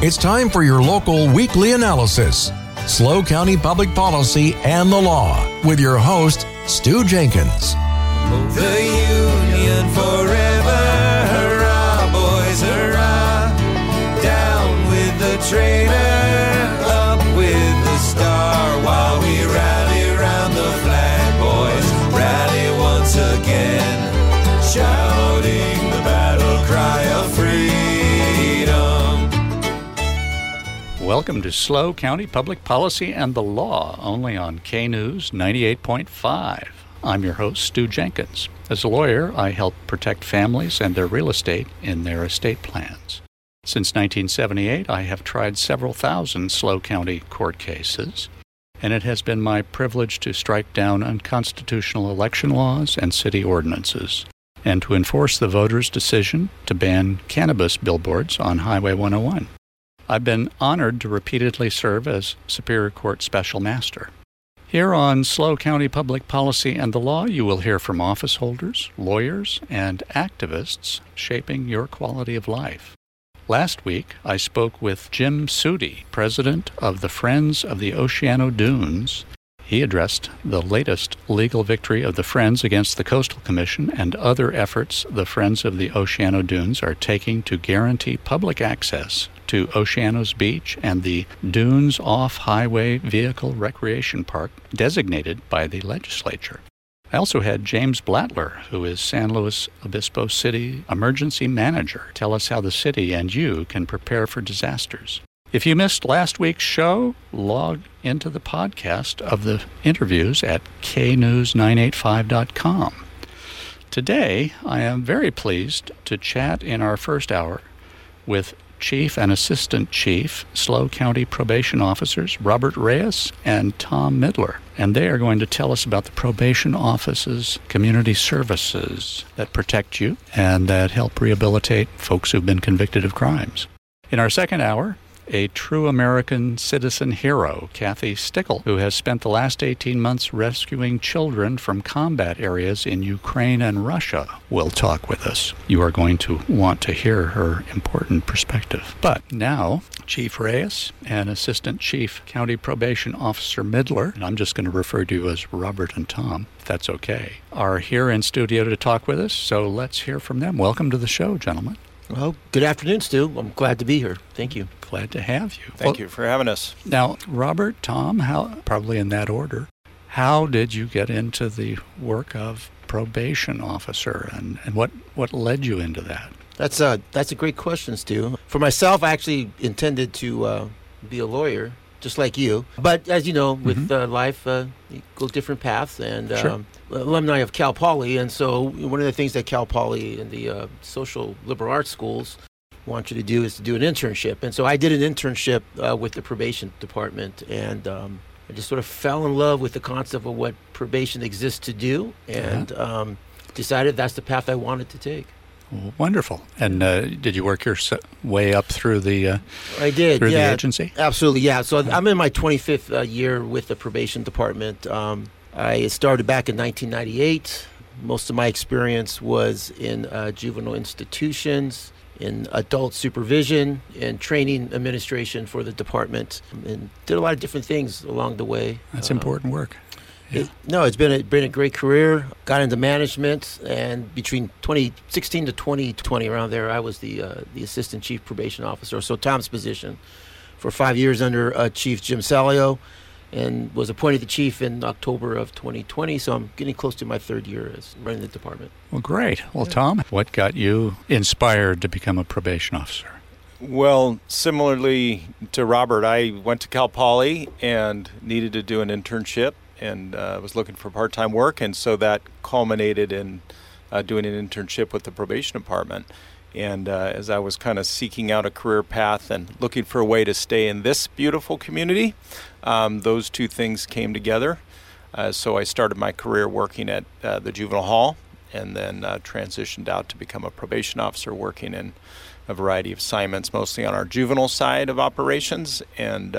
It's time for your local weekly analysis, SLO County Public Policy and the Law, with your host, Stu Jenkins. The Union forever, hurrah, boys, hurrah, down with the traitor, up with the star, while we rally round the flag, boys, rally once again, shouting the battle cry of freedom. Welcome to SLO County Public Policy and the Law, only on KNews 98.5. I'm your host, Stu Jenkins. As a lawyer, I help protect families and their real estate in their estate plans. Since 1978, I have tried several thousand SLO County court cases, and it has been my privilege to strike down unconstitutional election laws and city ordinances, and to enforce the voters' decision to ban cannabis billboards on Highway 101. I've been honored to repeatedly serve as Superior Court Special Master. Here on SLO County Public Policy and the Law, you will hear from office holders, lawyers, and activists shaping your quality of life. Last week, I spoke with Jim Sudi, president of the Friends of the Oceano Dunes. He addressed the latest legal victory of the Friends against the Coastal Commission and other efforts the Friends of the Oceano Dunes are taking to guarantee public access to Oceanos Beach and the Dunes Off-Highway Vehicle Recreation Park designated by the legislature. I also had James Blattler, who is San Luis Obispo City Emergency Manager, tell us how the city and you can prepare for disasters. If you missed last week's show, log into the podcast of the interviews at knews985.com. Today, I am very pleased to chat in our first hour with Chief and Assistant Chief, SLO County Probation Officers Robert Reyes and Tom Milder. And they are going to tell us about the probation office's community services that protect you and that help rehabilitate folks who've been convicted of crimes. In our second hour, a true American citizen hero, Kathy Stickle, who has spent the last 18 months rescuing children from combat areas in Ukraine and Russia, will talk with us. You are going to want to hear her important perspective. But now, Chief Reyes and Assistant Chief County Probation Officer Midler, and I'm just going to refer to you as Robert and Tom, if that's okay, are here in studio to talk with us, so let's hear from them. Welcome to the show, gentlemen. Well, good afternoon, Stu. I'm glad to be here. Thank you. Glad to have you. Thank you for having us. Now, Robert, Tom, how, probably in that order, how did you get into the work of probation officer, and what led you into that? That's a great question, Stu. For myself, I actually intended to be a lawyer, just like you. But as you know, with life, you go different paths, and alumni of Cal Poly. And so one of the things that Cal Poly and the social liberal arts schools want you to do is to do an internship. And so I did an internship with the probation department, and I just sort of fell in love with the concept of what probation exists to do, and decided that's the path I wanted to take. Well, wonderful. And did you work your way up through the the agency? Absolutely, yeah. So I'm in my 25th year with the probation department. I started back in 1998. Most of my experience was in juvenile institutions, in adult supervision, and training administration for the department, and did a lot of different things along the way. That's important work. Yeah. It's been a great career. Got into management, and between 2016 to 2020, around there, I was the assistant chief probation officer, so Tom's position, for 5 years under Chief Jim Salio, and was appointed the chief in October of 2020, so I'm getting close to my third year as running the department. Well, great. Well, Tom, what got you inspired to become a probation officer? Well, similarly to Robert, I went to Cal Poly and needed to do an internship, and was looking for part-time work, and so that culminated in doing an internship with the probation department. And as I was kind of seeking out a career path and looking for a way to stay in this beautiful community, those two things came together. So I started my career working at the juvenile hall, and then transitioned out to become a probation officer, working in a variety of assignments, mostly on our juvenile side of operations, and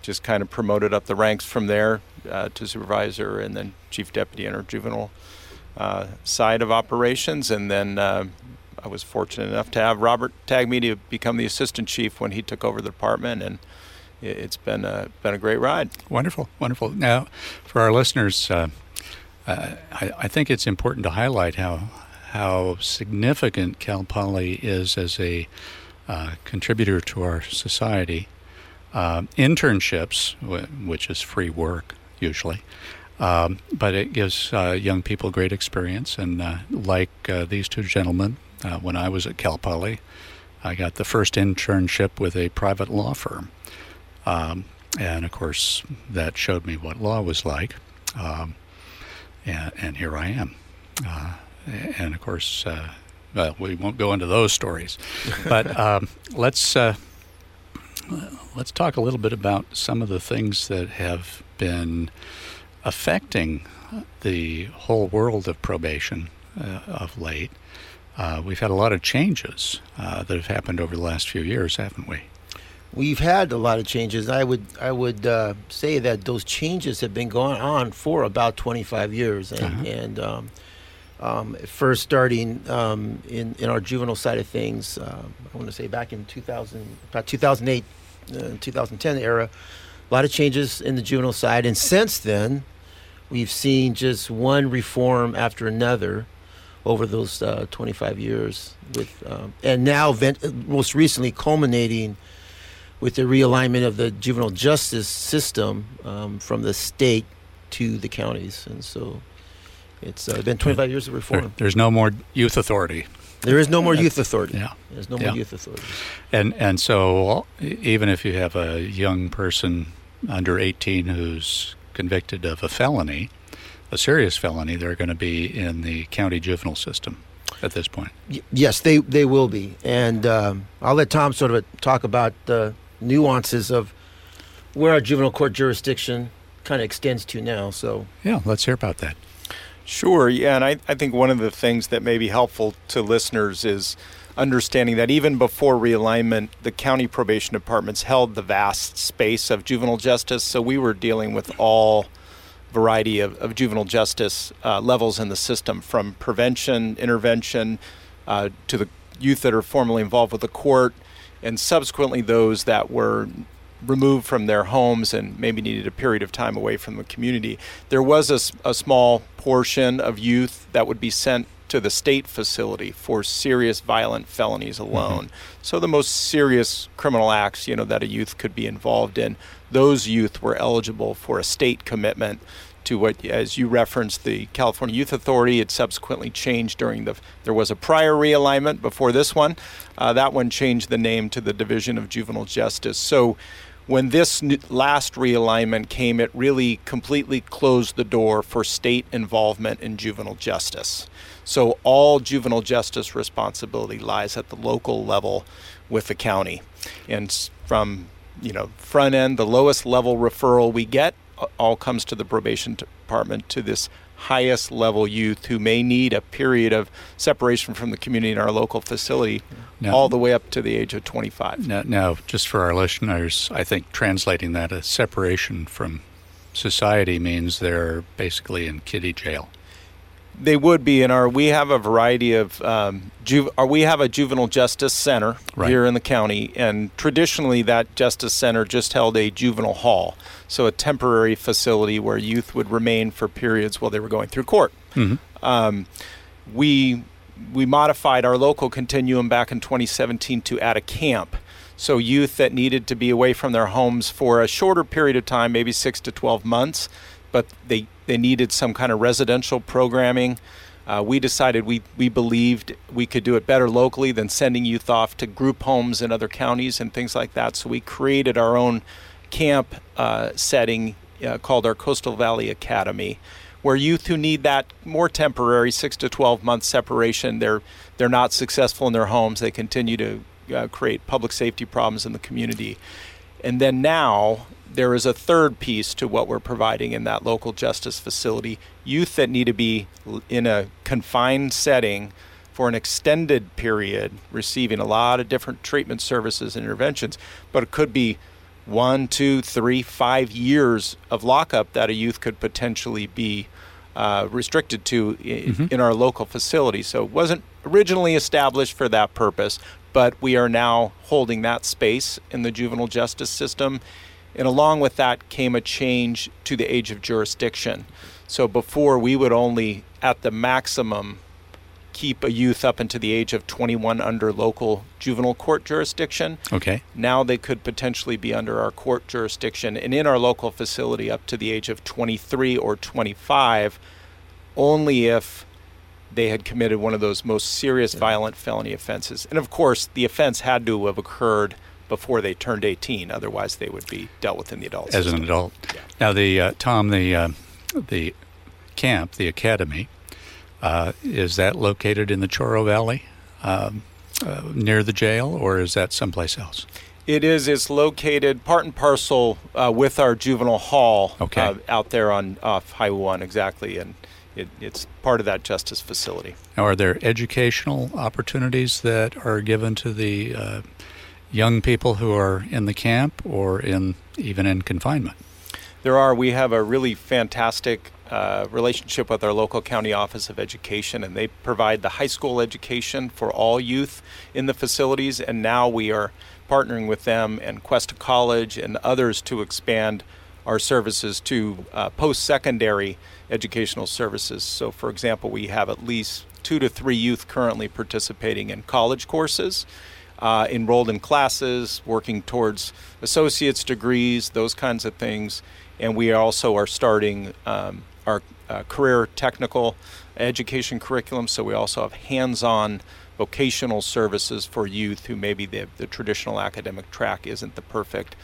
just kind of promoted up the ranks from there to supervisor, and then chief deputy in our juvenile side of operations, and then I was fortunate enough to have Robert tag me to become the assistant chief when he took over the department, and it's been a great ride. Wonderful, wonderful. Now, for our listeners, I think it's important to highlight how significant Cal Poly is as a contributor to our society. Internships, which is free work usually, but it gives young people great experience. And like these two gentlemen, when I was at Cal Poly, I got the first internship with a private law firm. And of course, that showed me what law was like. And here I am. And of course, well, we won't go into those stories. But let's talk a little bit about some of the things that have been affecting the whole world of probation of late. We've had a lot of changes that have happened over the last few years, haven't we? We've had a lot of changes. I would say that those changes have been going on for about 25 years, and first starting in our juvenile side of things. I want to say back in 2008, 2010 era, a lot of changes in the juvenile side, and since then, we've seen just one reform after another over those 25 years, with and now most recently culminating with the realignment of the juvenile justice system from the state to the counties. And so it's been 25 years of reform. There's no more youth authority. There is no more youth authority. Yeah. There's no more youth authority. And so even if you have a young person under 18 who's convicted of a felony, a serious felony, they're going to be in the county juvenile system at this point. Yes, they will be. And I'll let Tom sort of talk about the nuances of where our juvenile court jurisdiction kind of extends to now. So yeah, let's hear about that. Sure. Yeah, and I think one of the things that may be helpful to listeners is understanding that even before realignment, the county probation departments held the vast space of juvenile justice, so we were dealing with all variety of juvenile justice levels in the system, from prevention, intervention, to the youth that are formally involved with the court, and subsequently those that were removed from their homes and maybe needed a period of time away from the community. There was a small portion of youth that would be sent to the state facility for serious violent felonies alone. Mm-hmm. So the most serious criminal acts, that a youth could be involved in, those youth were eligible for a state commitment to what, as you referenced, the California Youth Authority. It subsequently changed there was a prior realignment before this one. That one changed the name to the Division of Juvenile Justice. So when this last realignment came, it really completely closed the door for state involvement in juvenile justice. So all juvenile justice responsibility lies at the local level with the county. And from front end, the lowest level referral we get all comes to the probation department to this highest level youth who may need a period of separation from the community in our local facility, all the way up to the age of 25. Now, just for our listeners, I think translating that as separation from society means they're basically in kiddie jail. They would be we have a variety of, we have a juvenile justice center here in the county, and traditionally that justice center just held a juvenile hall, so a temporary facility where youth would remain for periods while they were going through court. Mm-hmm. We modified our local continuum back in 2017 to add a camp. So youth that needed to be away from their homes for a shorter period of time, maybe 6 to 12 months, but they needed some kind of residential programming. We decided we believed we could do it better locally than sending youth off to group homes in other counties and things like that. So we created our own camp setting called our Coastal Valley Academy, where youth who need that more temporary 6 to 12 month separation, they're not successful in their homes. They continue to create public safety problems in the community. And then now, there is a third piece to what we're providing in that local justice facility. Youth that need to be in a confined setting for an extended period, receiving a lot of different treatment services and interventions, but it could be 1, 2, 3, 5 years of lockup that a youth could potentially be restricted to in our local facility. So it wasn't originally established for that purpose, but we are now holding that space in the juvenile justice system. And along with that came a change to the age of jurisdiction. So before, we would only, at the maximum, keep a youth up into the age of 21 under local juvenile court jurisdiction. Okay. Now they could potentially be under our court jurisdiction, and in our local facility up to the age of 23 or 25, only if they had committed one of those most serious violent felony offenses. And of course, the offense had to have occurred before they turned 18, otherwise they would be dealt with in the adult system. As an adult. Yeah. Now, the Tom, the camp, the academy, is that located in the Choro Valley near the jail, or is that someplace else? It is. It's located part and parcel with our juvenile hall out there on off Highway 1, exactly, and it's part of that justice facility. Now, are there educational opportunities that are given to the young people who are in the camp or even in confinement? There are. We have a really fantastic relationship with our local county office of education, and they provide the high school education for all youth in the facilities, and now we are partnering with them and Cuesta College and others to expand our services to post-secondary educational services. So, for example, we have at least 2 to 3 youth currently participating in college courses, enrolled in classes, working towards associate's degrees, those kinds of things. And we also are starting our career technical education curriculum, so we also have hands-on vocational services for youth who maybe the traditional academic track isn't the perfect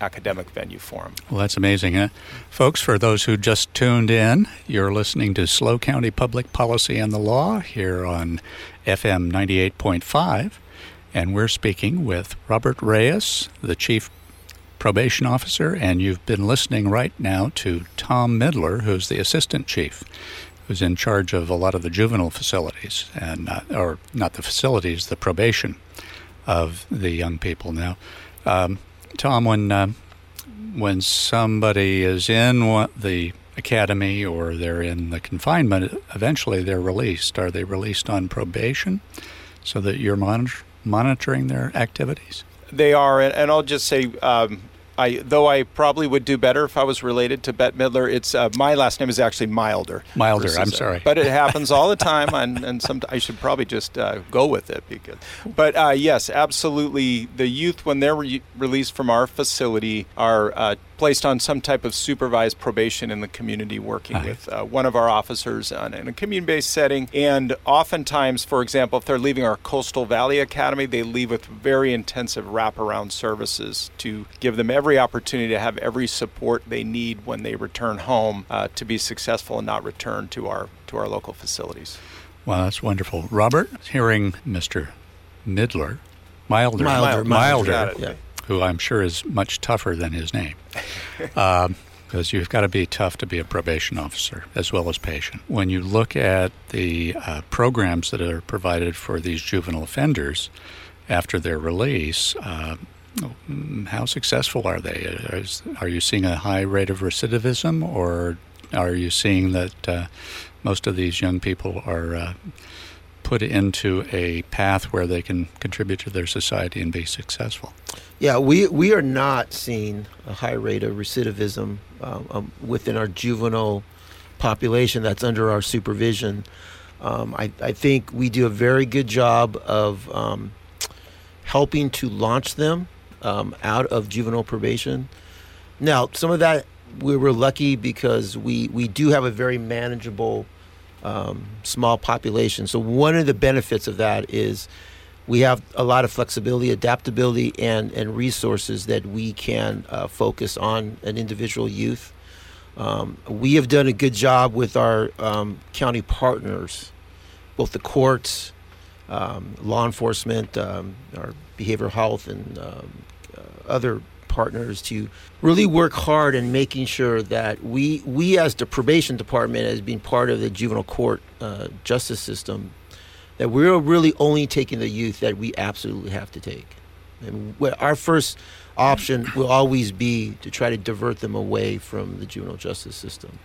academic venue for them. Well, that's amazing, huh? Folks, for those who just tuned in, you're listening to SLO County Public Policy and the Law here on FM 98.5, and we're speaking with Robert Reyes, the Chief Probation Officer, and you've been listening right now to Tom Milder, who's the Assistant Chief, who's in charge of a lot of the juvenile facilities, and or not the facilities, the probation of the young people now. Tom, when somebody is in the academy or they're in the confinement, eventually they're released. Are they released on probation so that you're monitoring their activities? They are, and I'll just say, I probably would do better if I was related to Bette Midler. It's my last name is actually Milder. Milder, I'm sorry, but it happens all the time, and sometimes I should probably just go with it. But yes, absolutely, the youth when they're released from our facility are placed on some type of supervised probation in the community, working with one of our officers in a community-based setting. And oftentimes, for example, if they're leaving our Coastal Valley Academy, they leave with very intensive wraparound services to give them every opportunity to have every support they need when they return home to be successful and not return to our local facilities. Wow, that's wonderful. Robert, hearing Mr. Milder. Yeah. Who I'm sure is much tougher than his name, because you've got to be tough to be a probation officer as well as patient. When you look at the programs that are provided for these juvenile offenders after their release, how successful are they? Are you seeing a high rate of recidivism, or are you seeing that most of these young people are put into a path where they can contribute to their society and be successful? Yeah, we are not seeing a high rate of recidivism within our juvenile population that's under our supervision. I think we do a very good job of helping to launch them out of juvenile probation. Now, some of that we were lucky because we do have a very manageable small population. So one of the benefits of that is we have a lot of flexibility, adaptability, and resources that we can focus on an individual youth. We have done a good job with our county partners, both the courts, law enforcement, our behavioral health, and other partners to really work hard in making sure that we as the probation department, as being part of the juvenile court justice system, that we're really only taking the youth that we absolutely have to take. And our first option will always be to try to divert them away from the juvenile justice system.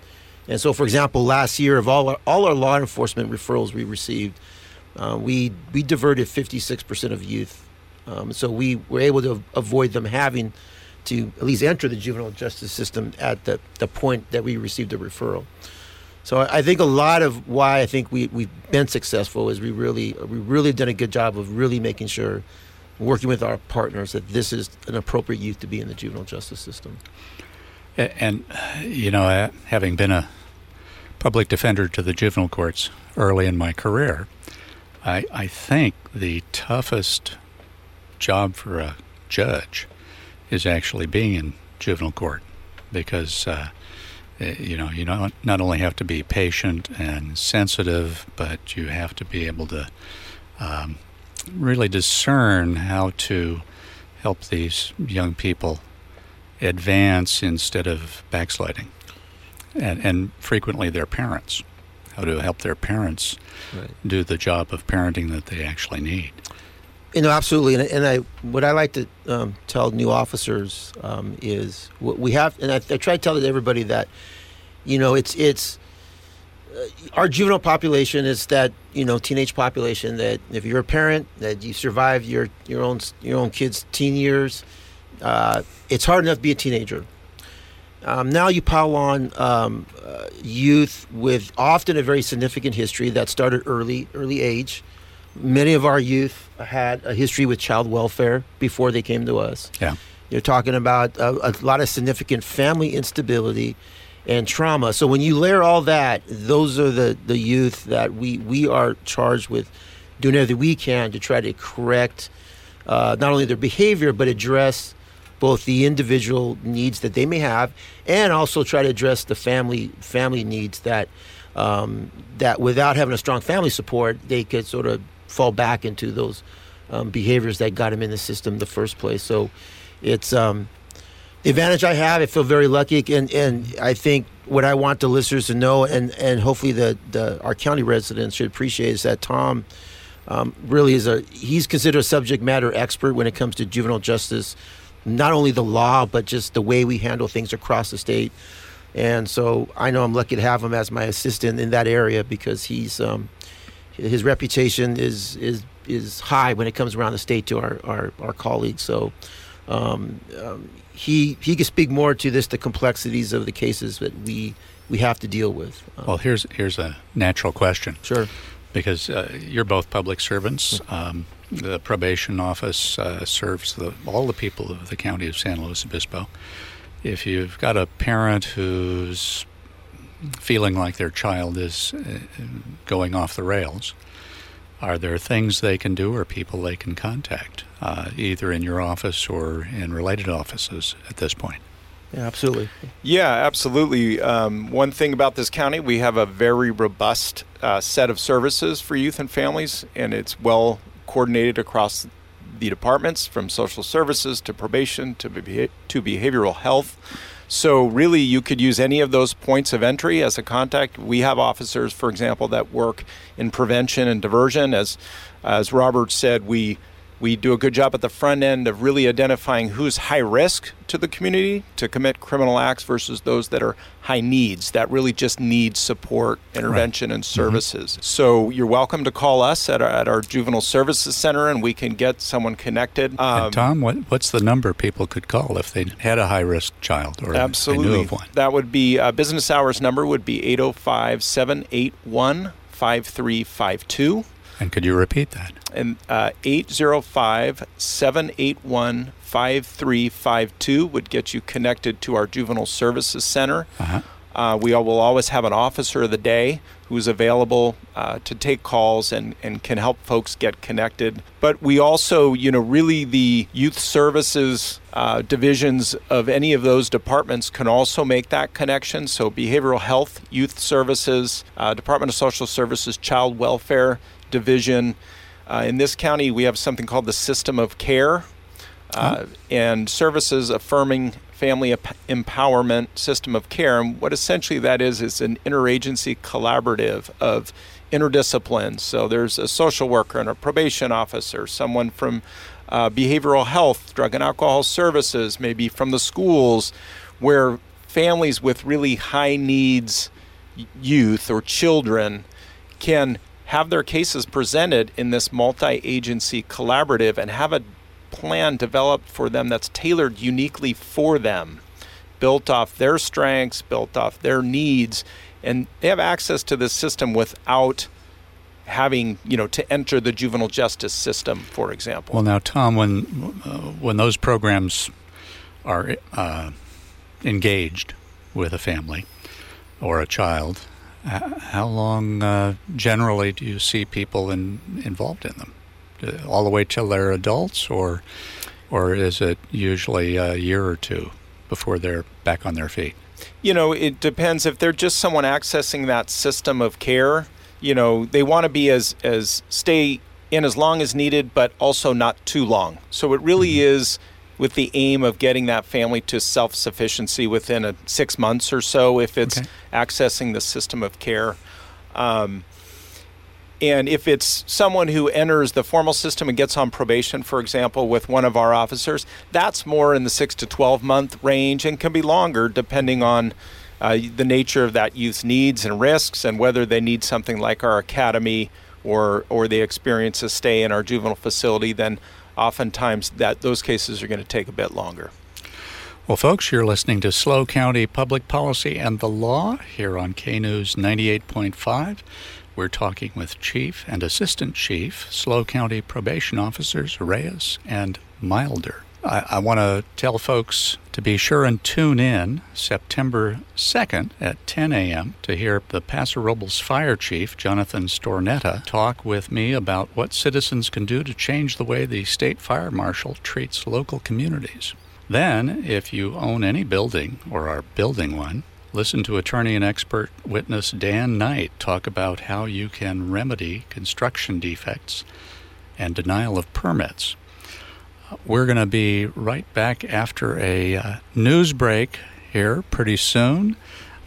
And so, for example, last year of all our law enforcement referrals we received, we diverted 56% of youth. So we were able to avoid them having to at least enter the juvenile justice system at the point that we received the referral. So I think a lot of why I think we've been successful is we really done a good job of really making sure, working with our partners, that this is an appropriate youth to be in the juvenile justice system. And, you know, having been a public defender to the juvenile courts early in my career, I think the toughest job for a judge is actually being in juvenile court, because you not only have to be patient and sensitive, but you have to be able to really discern how to help these young people advance instead of backsliding, and frequently their parents, how to help their parents do the job of parenting that they actually need. You know, absolutely, and I what I like to tell new officers is what we have, and I try to tell everybody that, you know, it's our juvenile population is that, you know, teenage population, that if you're a parent that you survive your own kids' teen years, it's hard enough to be a teenager. Now you pile on youth with often a very significant history that started early age. Many of our youth had a history with child welfare before they came to us. Yeah. You're talking about a lot of significant family instability and trauma. So when you layer all that, those are the youth that we are charged with doing everything we can to try to correct not only their behavior, but address both the individual needs that they may have, and also try to address the family needs that without having a strong family support, they could sort of fall back into those behaviors that got him in the system in the first place. So it's the advantage I have. I feel very lucky, and I think what I want the listeners to know, and hopefully our county residents should appreciate, is that Tom really is he's considered a subject matter expert when it comes to juvenile justice, not only the law, but just the way we handle things across the state. And so I know I'm lucky to have him as my assistant in that area, because he's his reputation is high when it comes around the state to our colleagues. So he can speak more to the complexities of the cases that we have to deal with. Well, here's a natural question. Sure. Because you're both public servants. Mm-hmm. The probation office serves all the people of the county of San Luis Obispo. If you've got a parent who's feeling like their child is going off the rails, are there things they can do or people they can contact, either in your office or in related offices at this point? Yeah, absolutely. Yeah, absolutely. One thing about this county, we have a very robust set of services for youth and families, and it's well coordinated across the departments, from social services to probation to behavioral health. So really, you could use any of those points of entry as a contact. We have officers, for example, that work in prevention and diversion. As Robert said, we do a good job at the front end of really identifying who's high risk to the community to commit criminal acts versus those that are high needs, that really just need support, intervention, and services. Mm-hmm. So you're welcome to call us at our Juvenile Services Center, and we can get someone connected. And Tom, what's the number people could call if they had a high-risk child or absolutely. They knew of one? That would be, business hours number would be 805-781-5352. And could you repeat that? And 805-781-5352 would get you connected to our Juvenile Services Center. Uh-huh. We will always have an officer of the day who's available to take calls and can help folks get connected. But we also, you know, really the youth services divisions of any of those departments can also make that connection. So behavioral health, youth services, Department of Social Services, child welfare division. In this county, we have something called the System of Care and Services Affirming Family Empowerment System of Care. And what essentially that is an interagency collaborative of interdisciplines. So there's a social worker and a probation officer, someone from behavioral health, drug and alcohol services, maybe from the schools, where families with really high needs youth or children can have their cases presented in this multi-agency collaborative and have a plan developed for them that's tailored uniquely for them, built off their strengths, built off their needs, and they have access to this system without having, you know, to enter the juvenile justice system, for example. Well, now, Tom, when those programs are engaged with a family or a child, how long generally do you see people involved in them? All the way till they're adults, or is it usually a year or two before they're back on their feet? You know, it depends. If they're just someone accessing that system of care, you know, they want to be as stay in as long as needed, but also not too long. So it really is with the aim of getting that family to self-sufficiency within 6 months or so, if it's accessing the system of care. And if it's someone who enters the formal system and gets on probation, for example, with one of our officers, that's more in the 6 to 12-month range and can be longer depending on the nature of that youth's needs and risks and whether they need something like our academy or they experience a stay in our juvenile facility. Then oftentimes those cases are going to take a bit longer. Well, folks, you're listening to SLO County Public Policy and the Law here on KNews 98.5. We're talking with Chief and Assistant Chief, SLO County Probation Officers Reyes and Milder. I want to tell folks to be sure and tune in September 2nd at 10 a.m. to hear the Paso Robles Fire Chief, Jonathan Stornetta, talk with me about what citizens can do to change the way the state fire marshal treats local communities. Then, if you own any building or are building one, listen to attorney and expert witness Dan Knight talk about how you can remedy construction defects and denial of permits. We're going to be right back after a news break here pretty soon,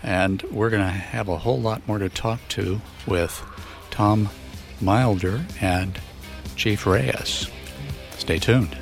and we're going to have a whole lot more to talk to with Tom Milder and Chief Reyes. Stay tuned.